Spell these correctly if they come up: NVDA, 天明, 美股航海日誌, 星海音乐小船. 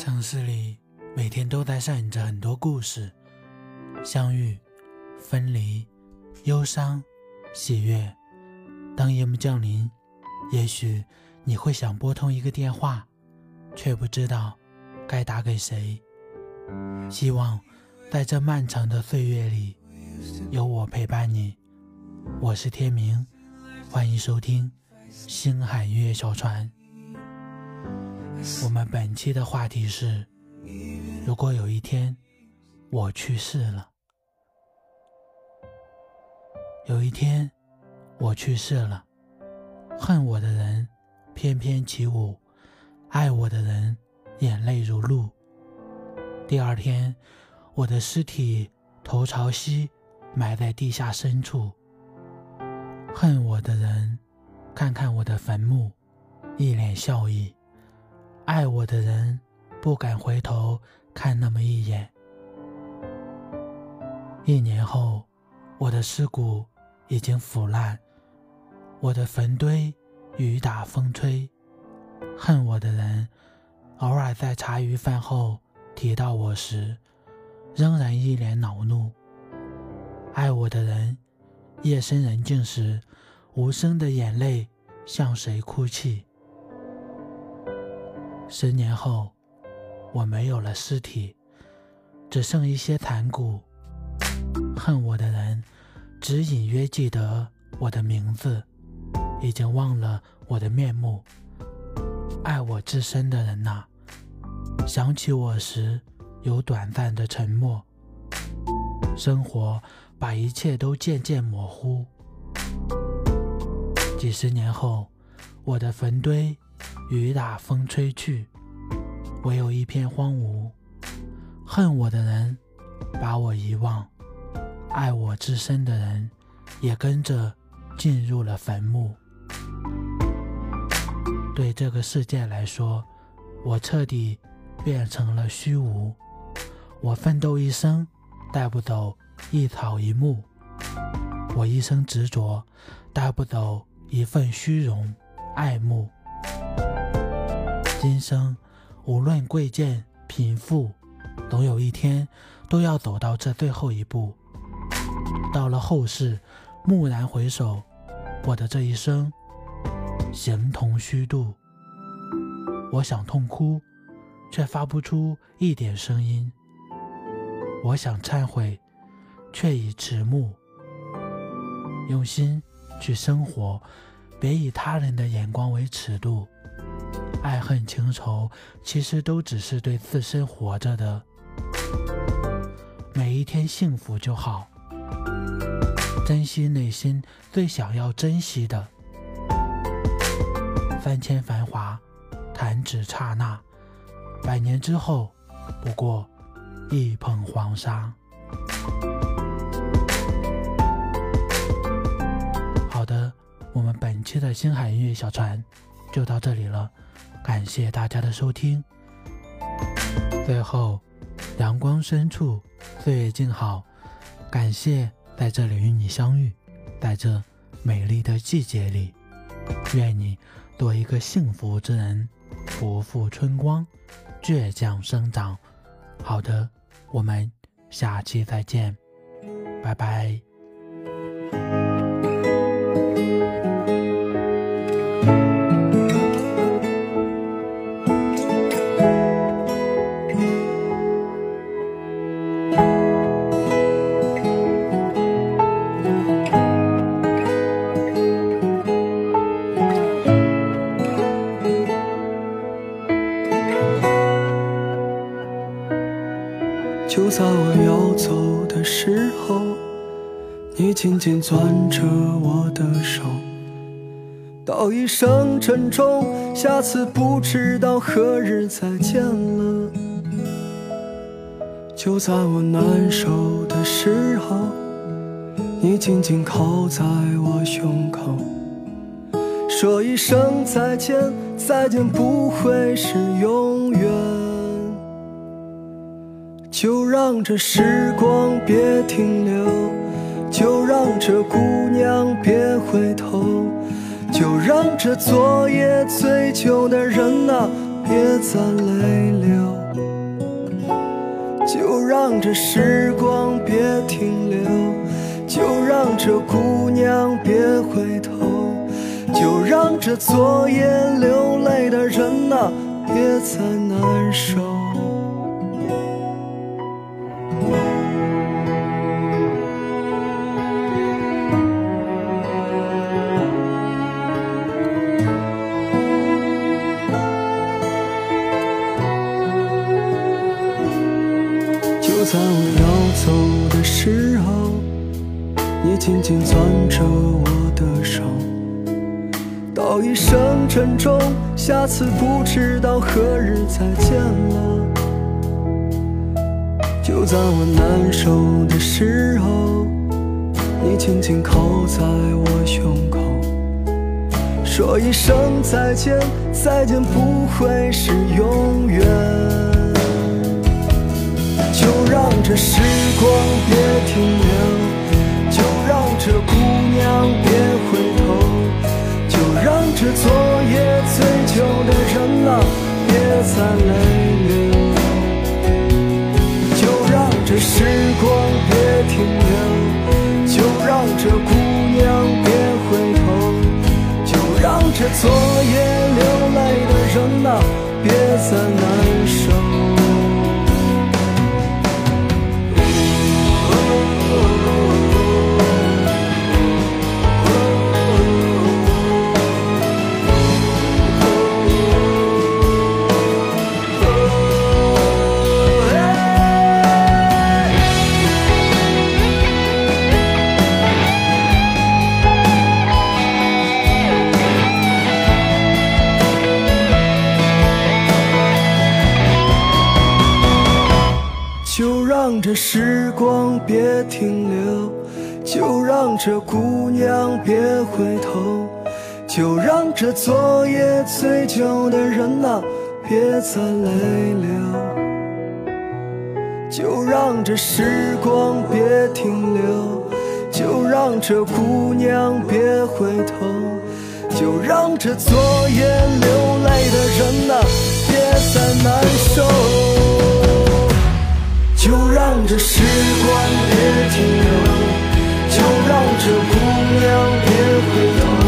城市里每天都在上演着很多故事，相遇、分离、忧伤、喜悦。当夜幕降临，也许你会想拨通一个电话，却不知道该打给谁。希望在这漫长的岁月里，有我陪伴你。我是天明，欢迎收听星海音乐小船。我们本期的话题是，如果有一天我去世了。有一天我去世了，恨我的人翩翩起舞，爱我的人眼泪如露。第二天，我的尸体头朝西埋在地下深处，恨我的人看看我的坟墓，一脸笑意；爱我的人不敢回头看那么一眼。一年后，我的尸骨已经腐烂，我的坟堆雨打风吹。恨我的人偶尔在茶余饭后提到我时，仍然一脸恼怒。爱我的人夜深人静时，无声的眼泪向谁哭泣。10年后，我没有了尸体，只剩一些残骨。恨我的人只隐约记得我的名字，已经忘了我的面目。爱我至深的人啊，想起我时有短暂的沉默。生活把一切都渐渐模糊。几十年后，我的坟堆雨打风吹去，唯有一片荒芜。恨我的人把我遗忘，爱我至深的人也跟着进入了坟墓。对这个世界来说，我彻底变成了虚无。我奋斗一生，带不走一草一木；我一生执着，带不走一份虚荣爱慕。今生无论贵贱贫富，总有一天都要走到这最后一步。到了后世，蓦然回首，我的这一生形同虚度。我想痛哭，却发不出一点声音；我想忏悔，却已迟暮。用心去生活，别以他人的眼光为尺度。爱恨情仇其实都只是对自身活着的，每一天幸福就好。珍惜内心最想要珍惜的。3千繁华，弹指刹那；100年之后，不过一捧黄沙。好的，我们本期的星海音乐小船就到这里了，感谢大家的收听。最后，阳光深处，岁月静好，感谢在这里与你相遇，在这美丽的季节里，愿你做一个幸福之人，不负春光，倔强生长。好的，我们下期再见，拜拜。就在我要走的时候，你紧紧攥着我的手，道一声珍重，下次不知道何日再见了。就在我难受的时候，你紧紧靠在我胸口，说一声再见，再见不会是永远。就让这时光别停留，就让这姑娘别回头，就让这昨夜醉酒的人啊别再泪流，就让这时光别停留，就让这姑娘别回头，就让这昨夜流泪的人啊，别再难受。 就在我要走的时候，你紧紧攥着我的手，道一声珍重，下次不知道何日再见了。就在我难受的时候，你紧紧靠在我胸口，说一声再见，再见不会是永远。 就让这时光别停留，就让这姑娘别回头，就让这昨夜醉酒的人啊，别再泪流。就让这时光别停留，就让这姑娘别回头，就让这昨夜流泪的人啊，别再难受。 就让这时光别停留，就让这姑娘别回头，就让这昨夜醉酒的人啊，别再泪流。就让这时光别停留，就让这姑娘别回头，就让这昨夜流泪的人啊，别再难受。 就让这时光别停留，就让这姑娘别回头。